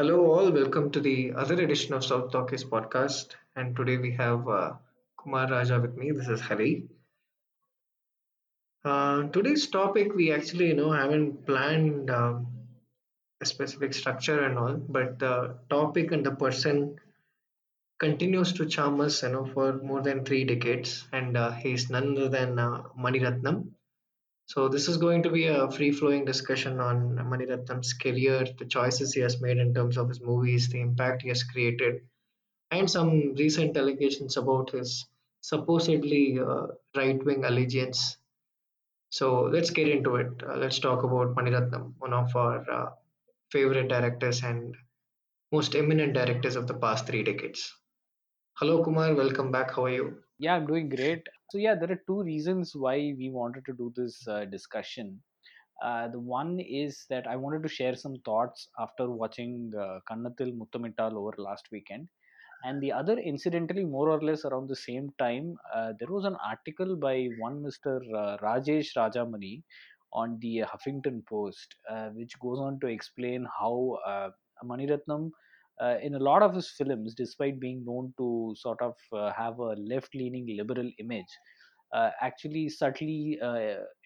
Hello all, welcome to the other edition of South Talkies podcast, and today we have Kumar Raja with me. This is Hari. Today's topic, we actually haven't planned a specific structure and all, but the topic and the person continues to charm us for more than 3 decades, and he's none other than Mani Ratnam. So this is going to be a free-flowing discussion on Mani Ratnam's career, the choices he has made in terms of his movies, the impact he has created, and some recent allegations about his supposedly right-wing allegiance. So let's get into it. Let's talk about Mani Ratnam, one of our favorite directors and most eminent directors of the past 3 decades. Hello Kumar, welcome back. How are you? Yeah, I'm doing great. So yeah, there are two reasons why we wanted to do this discussion. The one is that I wanted to share some thoughts after watching Kannathil Muthamittal over last weekend. And the other, incidentally, more or less around the same time, there was an article by one Mr. Rajesh Rajamani on the Huffington Post, which goes on to explain how Mani Ratnam, in a lot of his films, despite being known to sort of have a left-leaning liberal image, actually subtly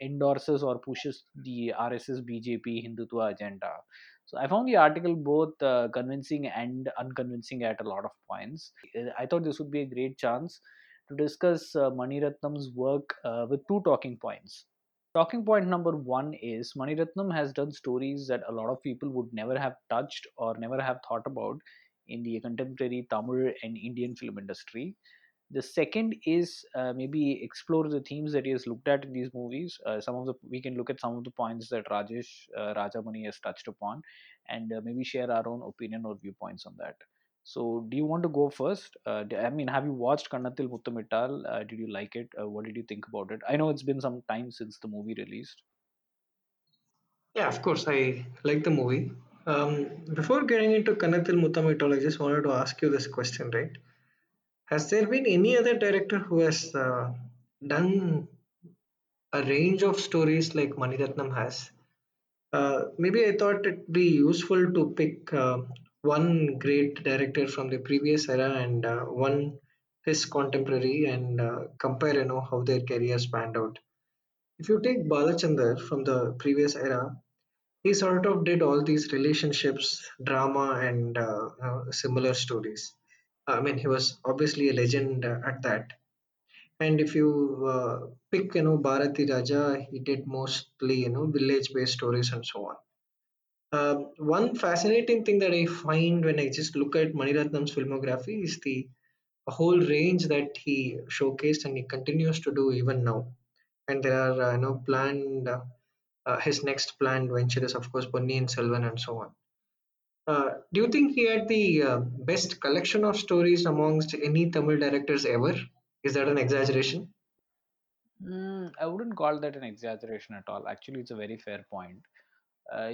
endorses or pushes the RSS, BJP, Hindutva agenda. So I found the article both convincing and unconvincing at a lot of points. I thought this would be a great chance to discuss Mani Ratnam's work with two talking points. Talking point number one is Mani Ratnam has done stories that a lot of people would never have touched or never have thought about in the contemporary Tamil and Indian film industry. The second is maybe explore the themes that he has looked at in these movies. We can look at some of the points that Rajesh Rajamani has touched upon and maybe share our own opinion or viewpoints on that. So do you want to go first? Have you watched Kannathil Muthamittal? Did you like it? What did you think about it? I know it's been some time since the movie released. Yeah, of course, I like the movie. Before getting into Kannathil Muthamittal, I just wanted to ask you this question, right? Has there been any other director who has done a range of stories like Mani Ratnam has? Maybe I thought it'd be useful to pick one great director from the previous era and one his contemporary and compare how their careers panned out. If you take Balachandar from the previous era, he sort of did all these relationships, drama and similar stories. He was obviously a legend at that. And if you pick Bharathiraja, he did mostly village based stories and so on. One fascinating thing that I find when I just look at Mani Ratnam's filmography is the whole range that he showcased and he continues to do even now. And there are his next planned venture is of course Ponni and Selvan and so on. Do you think he had the best collection of stories amongst any Tamil directors ever? Is that an exaggeration? I wouldn't call that an exaggeration at all. Actually, it's a very fair point.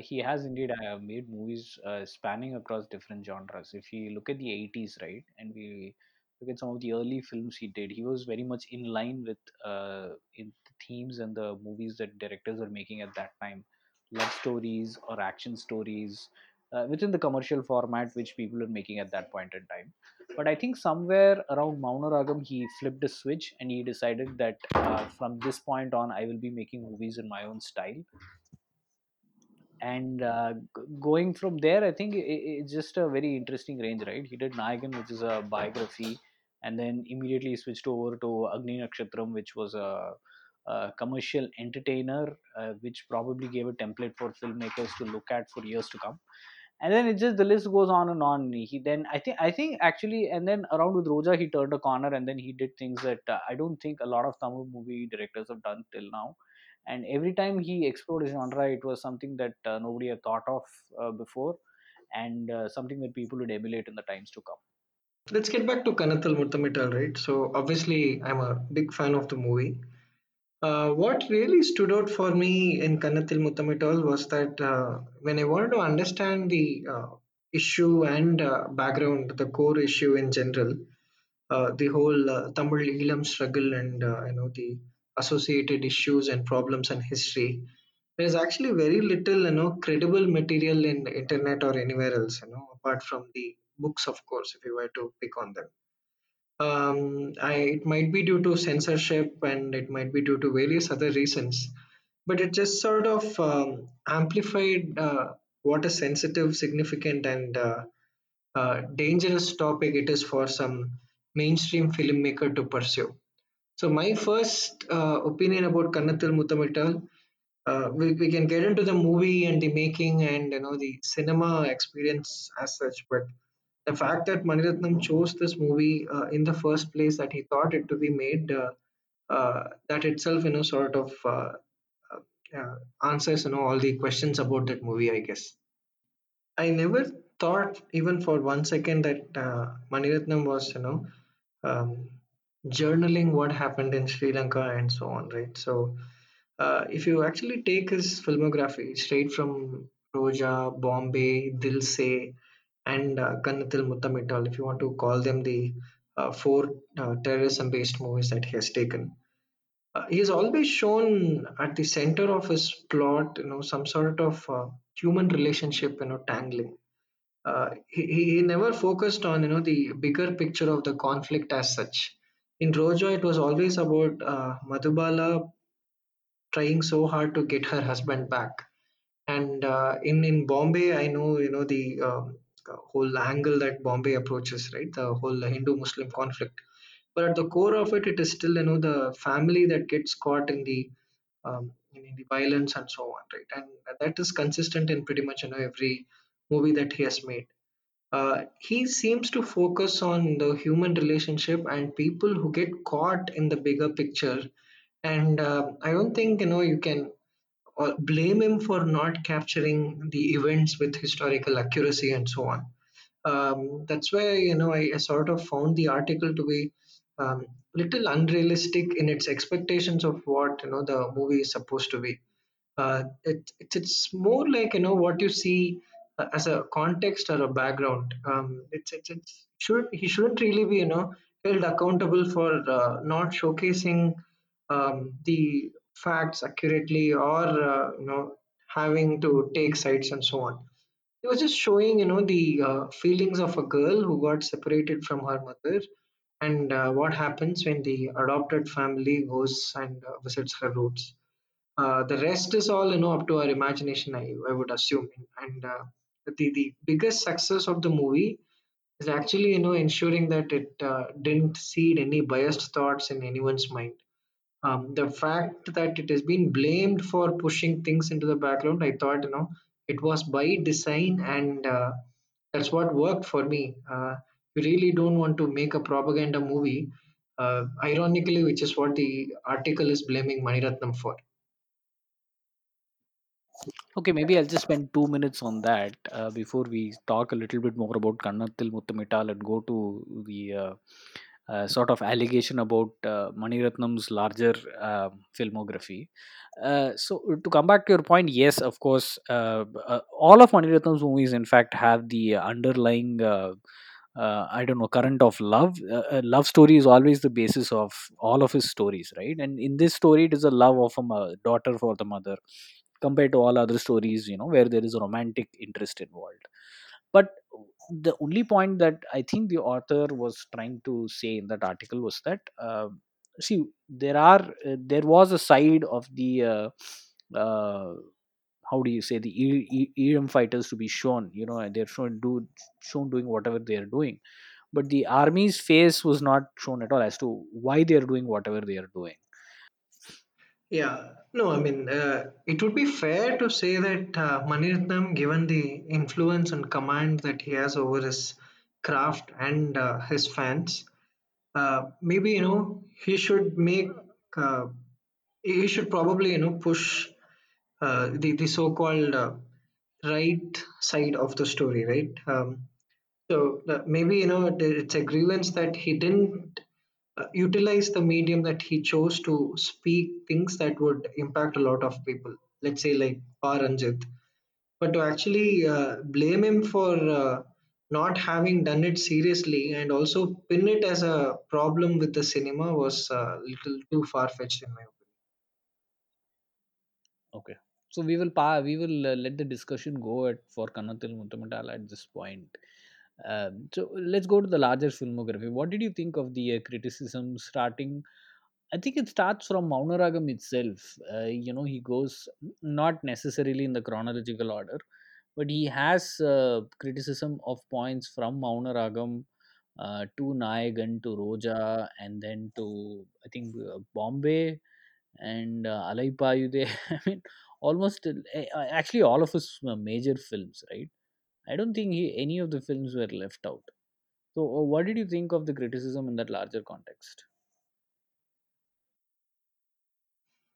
He has indeed made movies spanning across different genres. If you look at the 80s, right, and we look at some of the early films he did, he was very much in line with in the themes and the movies that directors were making at that time. Love stories or action stories within the commercial format which people were making at that point in time. But I think somewhere around Mouna Ragam, he flipped a switch and he decided that from this point on, I will be making movies in my own style. And going from there, I think it's just a very interesting range, right? He did Nayagan, which is a biography, and then immediately switched over to Agni Nakshatram, which was a commercial entertainer, which probably gave a template for filmmakers to look at for years to come. And then the list goes on and on. Then around with Roja, he turned a corner, and then he did things that I don't think a lot of Tamil movie directors have done till now. And every time he explored his genre, it was something that nobody had thought of before and something that people would emulate in the times to come. Let's get back to Kannathil Muthamittal, right? So obviously, I'm a big fan of the movie. What really stood out for me in Kannathil Muthamittal was that when I wanted to understand the issue and background, the core issue in general, the whole Tamil Eelam struggle and the associated issues and problems and history. There's actually very little, credible material in internet or anywhere else, apart from the books, of course, if you were to pick on them. It might be due to censorship and it might be due to various other reasons, but it just sort of amplified what a sensitive, significant, and dangerous topic it is for some mainstream filmmaker to pursue. So my first opinion about Kannathil Muthamittal, we can get into the movie and the making and the cinema experience as such, but the fact that Mani Ratnam chose this movie in the first place, that he thought it to be made, that itself, sort of answers, all the questions about that movie, I guess. I never thought even for 1 second that Mani Ratnam was, journaling what happened in Sri Lanka and so on, right? So if you actually take his filmography straight from Roja, Bombay, Dil Se, and Kannathil Muthamittal, if you want to call them the four terrorism-based movies that he has taken. He has always shown at the center of his plot, some sort of human relationship, tangling. He never focused on, the bigger picture of the conflict as such. In Roja, it was always about Madhubala trying so hard to get her husband back. And in Bombay, I know, the whole angle that Bombay approaches, right? The whole Hindu-Muslim conflict. But at the core of it, it is still, the family that gets caught in the violence and so on, right? And that is consistent in pretty much, every movie that he has made. He seems to focus on the human relationship and people who get caught in the bigger picture. And I don't think, you can blame him for not capturing the events with historical accuracy and so on. That's why, I sort of found the article to be little unrealistic in its expectations of what, the movie is supposed to be. It's more like, what you see as a context or a background. He shouldn't really be, held accountable for not showcasing the facts accurately or, having to take sides and so on. It was just showing, the feelings of a girl who got separated from her mother and what happens when the adopted family goes and visits her roots. The rest is all, up to our imagination, I would assume. And the biggest success of the movie is actually, ensuring that it didn't seed any biased thoughts in anyone's mind. The fact that it has been blamed for pushing things into the background, I thought, it was by design, and that's what worked for me. You really don't want to make a propaganda movie, ironically, which is what the article is blaming Mani Ratnam for. Okay, maybe I'll just spend 2 minutes on that before we talk a little bit more about Kannathil Muthamittal and go to the sort of allegation about Mani Ratnam's larger filmography. So to come back to your point, yes, of course, all of Mani Ratnam's movies, in fact, have the underlying, current of love. Love story is always the basis of all of his stories, right? And in this story, it is a love of a daughter for the mother compared to all other stories, where there is a romantic interest involved. But the only point that I think the author was trying to say in that article was that there was a side of the the Elam fighters to be shown, they're shown doing whatever they are doing, but the army's face was not shown at all as to why they are doing whatever they are doing. Yeah, no, I mean, it would be fair to say that Mani Ratnam, given the influence and command that he has over his craft and his fans, maybe, he should probably, push the so-called right side of the story, right? Maybe, it's a grievance that he didn't utilize the medium that he chose to speak things that would impact a lot of people, let's say like Pa Ranjith. But to actually blame him for not having done it seriously and also pin it as a problem with the cinema was a little too far-fetched in my opinion. Okay. So we will let the discussion go for Kannathil Muthamittal at this point. So let's go to the larger filmography. What did you think of the criticism starting? I think it starts from Mouna Ragam itself. He goes not necessarily in the chronological order, but he has criticism of points from Mouna Ragam to Nayagan, to Roja, and then to, I think, Bombay and Alaipayude. I mean, almost actually all of his major films, right? I don't think any of the films were left out. So what did you think of the criticism in that larger context?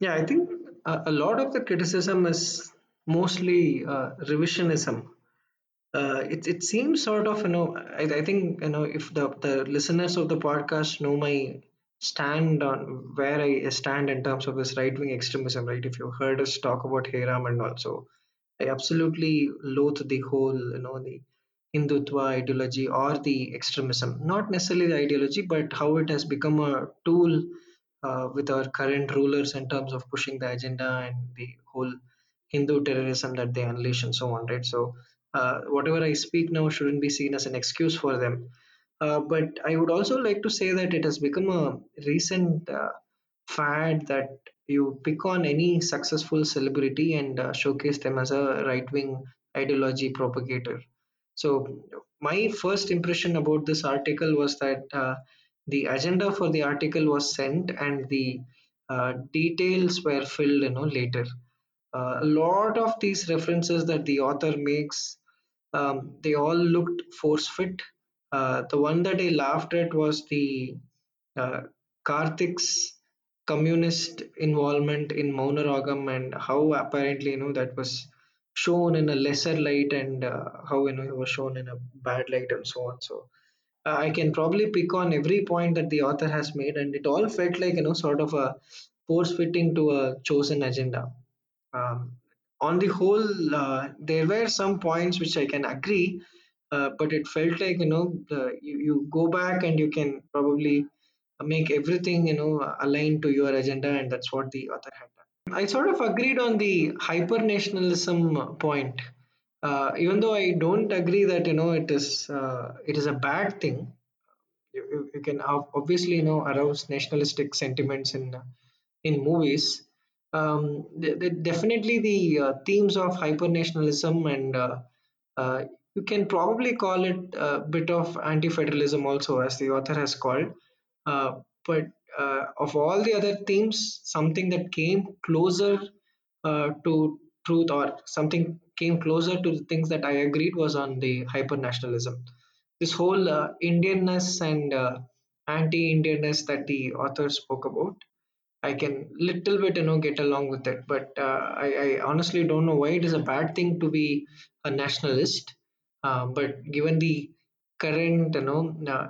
Yeah, I think a lot of the criticism is mostly revisionism. It seems sort of, I think, if the listeners of the podcast know my stand on where I stand in terms of this right-wing extremism, right? If you heard us talk about Hey Ram and also, I absolutely loathe the whole, the Hindutva ideology or the extremism, not necessarily the ideology, but how it has become a tool with our current rulers in terms of pushing the agenda and the whole Hindu terrorism that they unleash and so on, right? So whatever I speak now shouldn't be seen as an excuse for them. But I would also like to say that it has become a recent fad that you pick on any successful celebrity and showcase them as a right-wing ideology propagator. So my first impression about this article was that the agenda for the article was sent and the details were filled later. A lot of these references that the author makes, they all looked force-fit. The one that I laughed at was the Karthik's communist involvement in Mouna Ragam and how apparently that was shown in a lesser light and how it was shown in a bad light and so on. So I can probably pick on every point that the author has made, and it all felt like sort of a force fitting to a chosen agenda. On the whole, there were some points which I can agree, but it felt like you go back and you can probably make everything aligned to your agenda, and that's what the author had done. I sort of agreed on the hyper-nationalism point, even though I don't agree that it is a bad thing. You can obviously arouse nationalistic sentiments in movies. Definitely the themes of hyper-nationalism and you can probably call it a bit of anti-federalism also, as the author has called. But of all the other themes, something that came closer to truth or something came closer to the things that I agreed was on the hyper-nationalism. This whole Indianness and anti-Indianness that the author spoke about, I can little bit get along with it, but I honestly don't know why it is a bad thing to be a nationalist. But given the current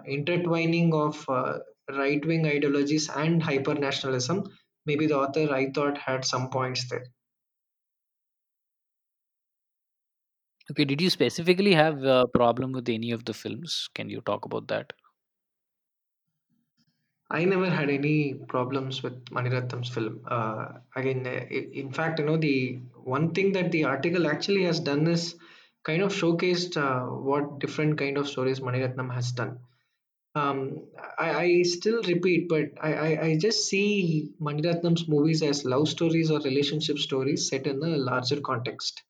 intertwining of right-wing ideologies and hyper-nationalism, maybe the author, I thought, had some points there. Okay, did you specifically have a problem with any of the films? Can you talk about that? I never had any problems with Mani Ratnam's film. Again, in fact, the one thing that the article actually has done is kind of showcased what different kind of stories Mani Ratnam has done. I still repeat, but I just see Mani Ratnam's movies as love stories or relationship stories set in a larger context.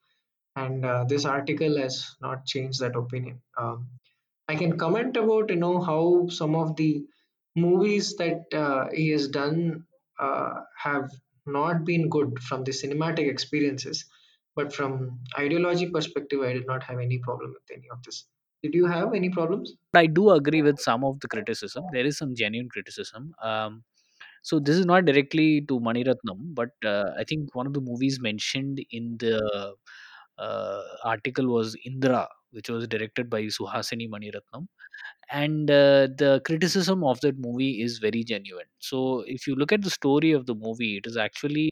And this article has not changed that opinion. I can comment about, how some of the movies that he has done have not been good from the cinematic experiences, but from ideology perspective, I did not have any problem with any of this. Did you have any problems? I do agree with some of the criticism. There is some genuine criticism. So this is not directly to Mani Ratnam, but I think one of the movies mentioned in the article was Indra, which was directed by Suhasini Mani Ratnam. And the criticism of that movie is very genuine. So, if you look at the story of the movie, it is actually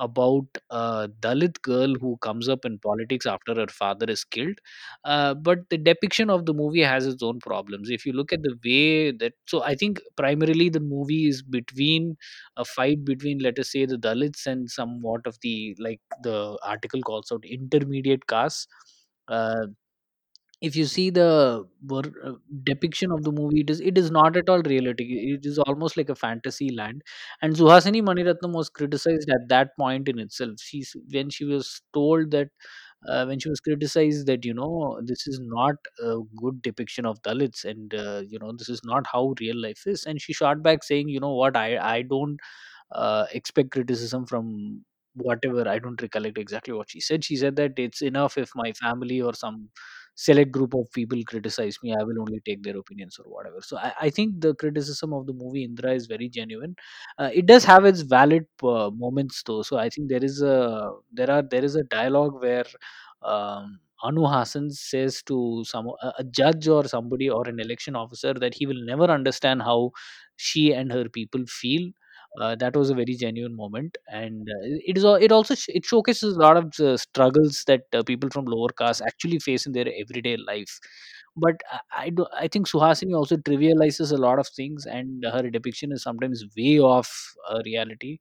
about a Dalit girl who comes up in politics after her father is killed. But the depiction of the movie has its own problems. If you look at the way that, so I think primarily the movie is between a fight between, let us say, the Dalits and somewhat of the, like the article calls out, intermediate castes. Uh, If you see the depiction of the movie, it is not at all realistic. It is almost like a fantasy land. And Suhasini Mani Ratnam was criticized at that point in itself. When she was told that, when she was criticized that this is not a good depiction of Dalits, and this is not how real life is. And she shot back saying, you know what, I don't expect criticism from whatever. I don't recollect exactly what she said. She said that it's enough if my family or some select group of people criticize me. I will only take their opinions or whatever. So I think the criticism of the movie Indra is very genuine. It does have its valid moments though. So I think there is a dialogue where Anu Hasan says to a judge or somebody or an election officer that he will never understand how she and her people feel. That was a very genuine moment, and it showcases a lot of the struggles that people from lower caste actually face in their everyday life. But I think Suhasini also trivializes a lot of things, and her depiction is sometimes way off reality.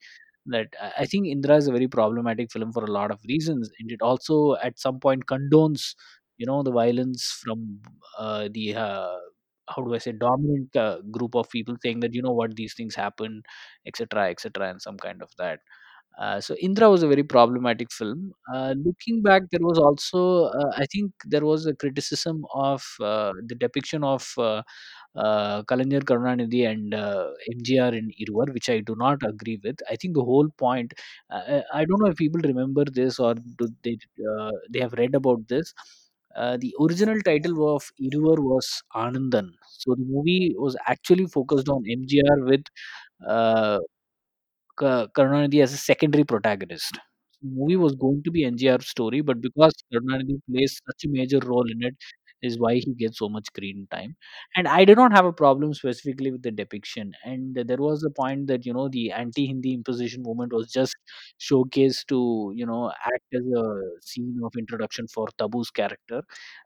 That I think Indra is a very problematic film for a lot of reasons, and it also at some point condones, the violence from the how do I say, dominant group of people, saying that you know what, these things happen, etc., etc., and some kind of that. So Indra was a very problematic film. Looking back, there was also I think there was a criticism of the depiction of Kalanjar Karunanidhi and MGR in Iruvar, which I do not agree with. I think the whole point, I don't know if people remember this or do they have read about this. The original title of Iruvar was Anandan. So the movie was actually focused on MGR with uh, Karunanidhi as a secondary protagonist. The movie was going to be NGR's story, but because Karunanidhi plays such a major role in it, is why he gets so much screen time. And I did not have a problem specifically with the depiction. And there was a point that the anti-Hindi imposition movement was just showcased to act as a scene of introduction for Tabu's character,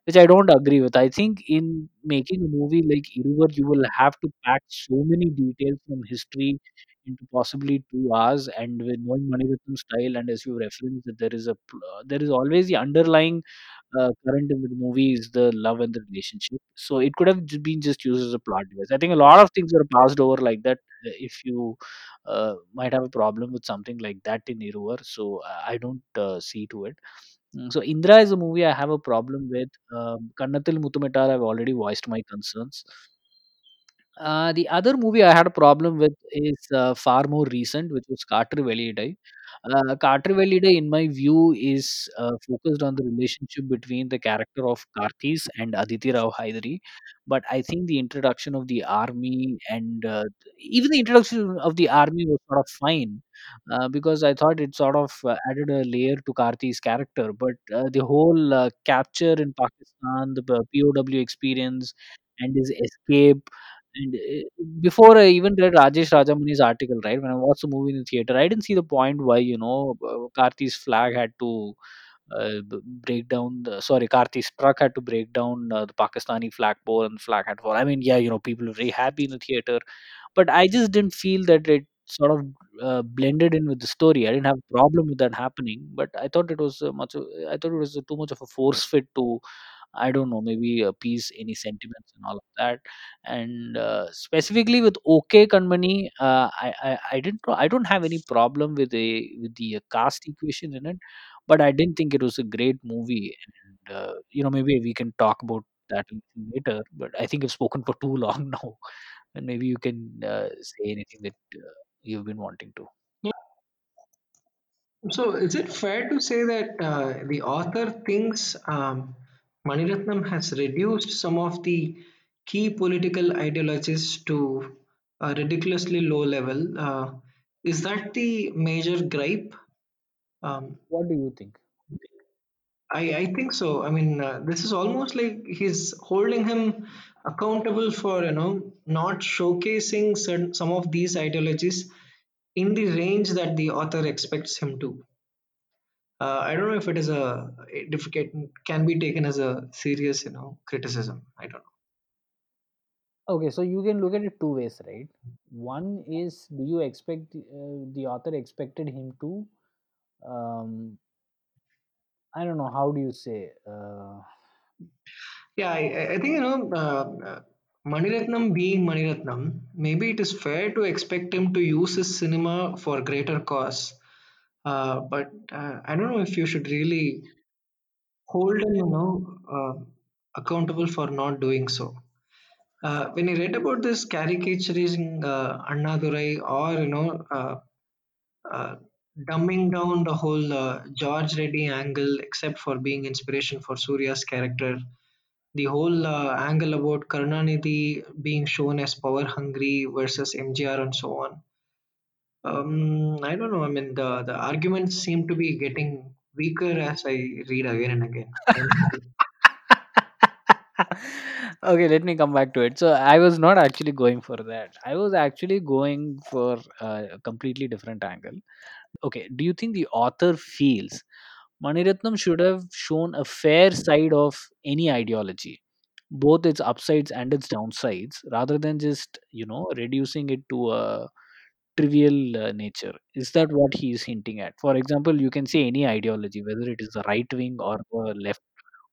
which I don't agree with. I think in making a movie like Iruvar, you will have to pack so many details from history into possibly 2 hours, and with knowing Mani Ratnam's style, and as you referenced that there is always the underlying current in the movie is the love and the relationship. So it could have been just used as a plot device. I think a lot of things are passed over like that. If you might have a problem with something like that in Iruvar, so I don't see to it. So Indra is a movie I have a problem with. Kannathil Muthamittal, I've already voiced my concerns. The other movie I had a problem with is far more recent, which was Kaatru Veliyidai. Kaatru Veliyidai, in my view, is focused on the relationship between the character of Karthik and Aditi Rao Hydari. But I think the introduction of the army and even the introduction of the army was sort of fine, because I thought it sort of added a layer to Karthik's character. But the whole capture in Pakistan, the POW experience, and his escape. And before I even read Rajesh Rajamani's article, right, when I watched the movie in the theater, I didn't see the point why, Karthik's flag had to break down sorry, Karthik's truck had to break down the Pakistani flagpole, and the flag had fall. I mean, yeah, people were very happy in the theater, but I just didn't feel that it sort of blended in with the story. I didn't have a problem with that happening, but I thought it was I thought it was too much of a force fit to, I don't know, maybe appease any sentiments and all of that. And specifically with OK Kanmani, I don't have any problem with the caste equation in it, but I didn't think it was a great movie. And maybe we can talk about that a little later. But I think I've spoken for too long now, and maybe you can say anything that you've been wanting to. So, is it fair to say that the author thinks Mani Ratnam has reduced some of the key political ideologies to a ridiculously low level? Is that the major gripe? Um, What do you think? I think so. I mean, this is almost like he's holding him accountable for, not showcasing some of these ideologies in the range that the author expects him to. I don't know if it can be taken as a serious, criticism. I don't know. Okay, so you can look at it two ways, right? One is, do you expect the author expected him to, I don't know, how do you say? Yeah, I think, Mani Ratnam being Mani Ratnam, maybe it is fair to expect him to use his cinema for greater cause. But I don't know if you should really hold him, accountable for not doing so. When I read about this caricaturing Annadurai or, dumbing down the whole George Reddy angle, except for being inspiration for Surya's character, the whole angle about Karunanidhi being shown as power hungry versus MGR and so on. I don't know. I mean, the arguments seem to be getting weaker as I read again and again. Okay, let me come back to it. So I was not actually going for that. I was actually going for a completely different angle. Okay, do you think the author feels Mani Ratnam should have shown a fair side of any ideology, both its upsides and its downsides, rather than just, reducing it to a trivial nature? Is that what he is hinting at? For example, you can say any ideology, whether it is the right wing or the left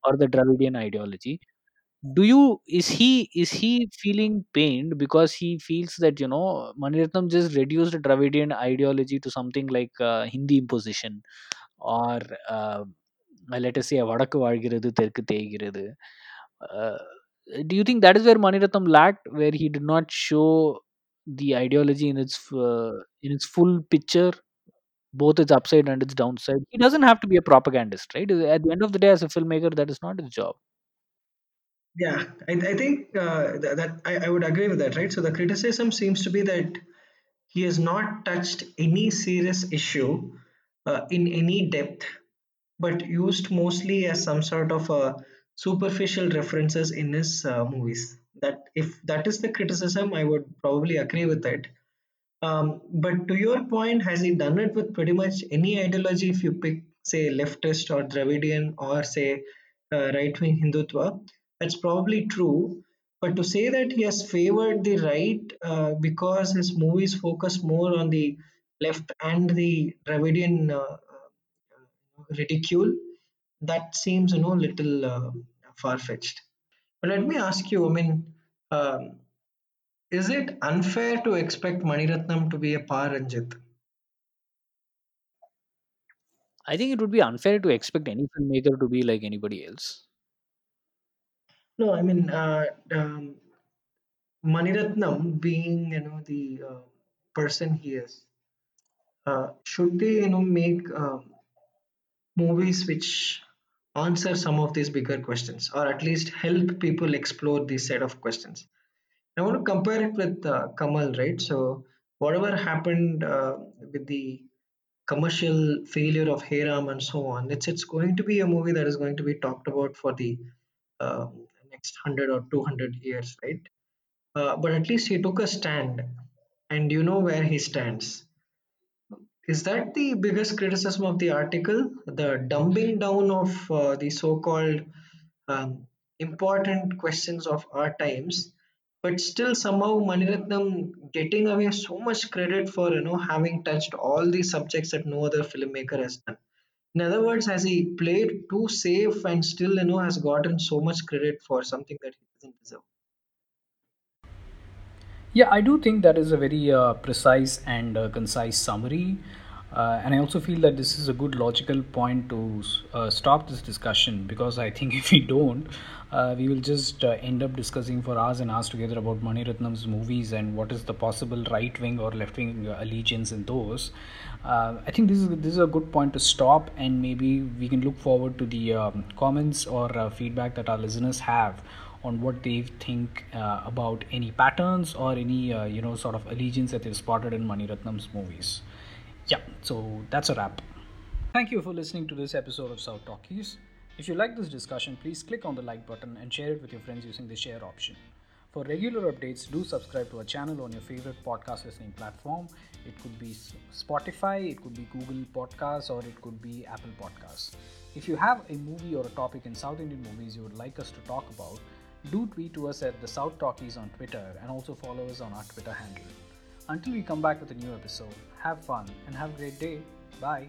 or the Dravidian ideology. Is he feeling pained because he feels that Mani Ratnam just reduced Dravidian ideology to something like Hindi imposition, or let us say vadakku vaalgirathu terku theigirathu? Do you think that is where Mani Ratnam lacked, where he did not show the ideology in its full picture, both its upside and its downside? He doesn't have to be a propagandist, right? At the end of the day, as a filmmaker, that is not his job. Yeah, I think that I would agree with that, right? So the criticism seems to be that he has not touched any serious issue in any depth, but used mostly as some sort of superficial references in his movies. That if that is the criticism, I would probably agree with that. But to your point, has he done it with pretty much any ideology? If you pick, say, leftist or Dravidian or say right-wing Hindutva, that's probably true, but to say that he has favored the right because his movies focus more on the left and the Dravidian ridicule, that seems little far-fetched. But let me ask you, I mean, is it unfair to expect Mani Ratnam to be a Pa Ranjith? I think it would be unfair to expect any filmmaker to be like anybody else. No, I mean, Mani Ratnam being, the person he is, should they, make movies which answer some of these bigger questions, or at least help people explore this set of questions? I want to compare it with Kamal, right? So whatever happened with the commercial failure of Hey Ram and so on, it's going to be a movie that is going to be talked about for the next 100 or 200 years, right? But at least he took a stand, and you know where he stands. Is that the biggest criticism of the article? The dumbing down of the so-called important questions of our times, but still somehow Mani Ratnam getting away so much credit for, having touched all these subjects that no other filmmaker has done. In other words, has he played too safe and still, has gotten so much credit for something that he doesn't deserve? Yeah, I do think that is a very precise and concise summary. And I also feel that this is a good logical point to stop this discussion, because I think if we don't, we will just end up discussing for hours and hours together about Mani Ratnam's movies and what is the possible right-wing or left-wing allegiance in those. I think this is a good point to stop, and maybe we can look forward to the comments or feedback that our listeners have on what they think about any patterns or any sort of allegiance that they've spotted in Mani Ratnam's movies. Yeah, so that's a wrap. Thank you for listening to this episode of South Talkies. If you like this discussion, please click on the like button and share it with your friends using the share option. For regular updates, do subscribe to our channel on your favorite podcast listening platform. It could be Spotify, it could be Google Podcasts, or it could be Apple Podcasts. If you have a movie or a topic in South Indian movies you would like us to talk about, do tweet to us at the South Talkies on Twitter and also follow us on our Twitter handle. Until we come back with a new episode, have fun and have a great day. Bye.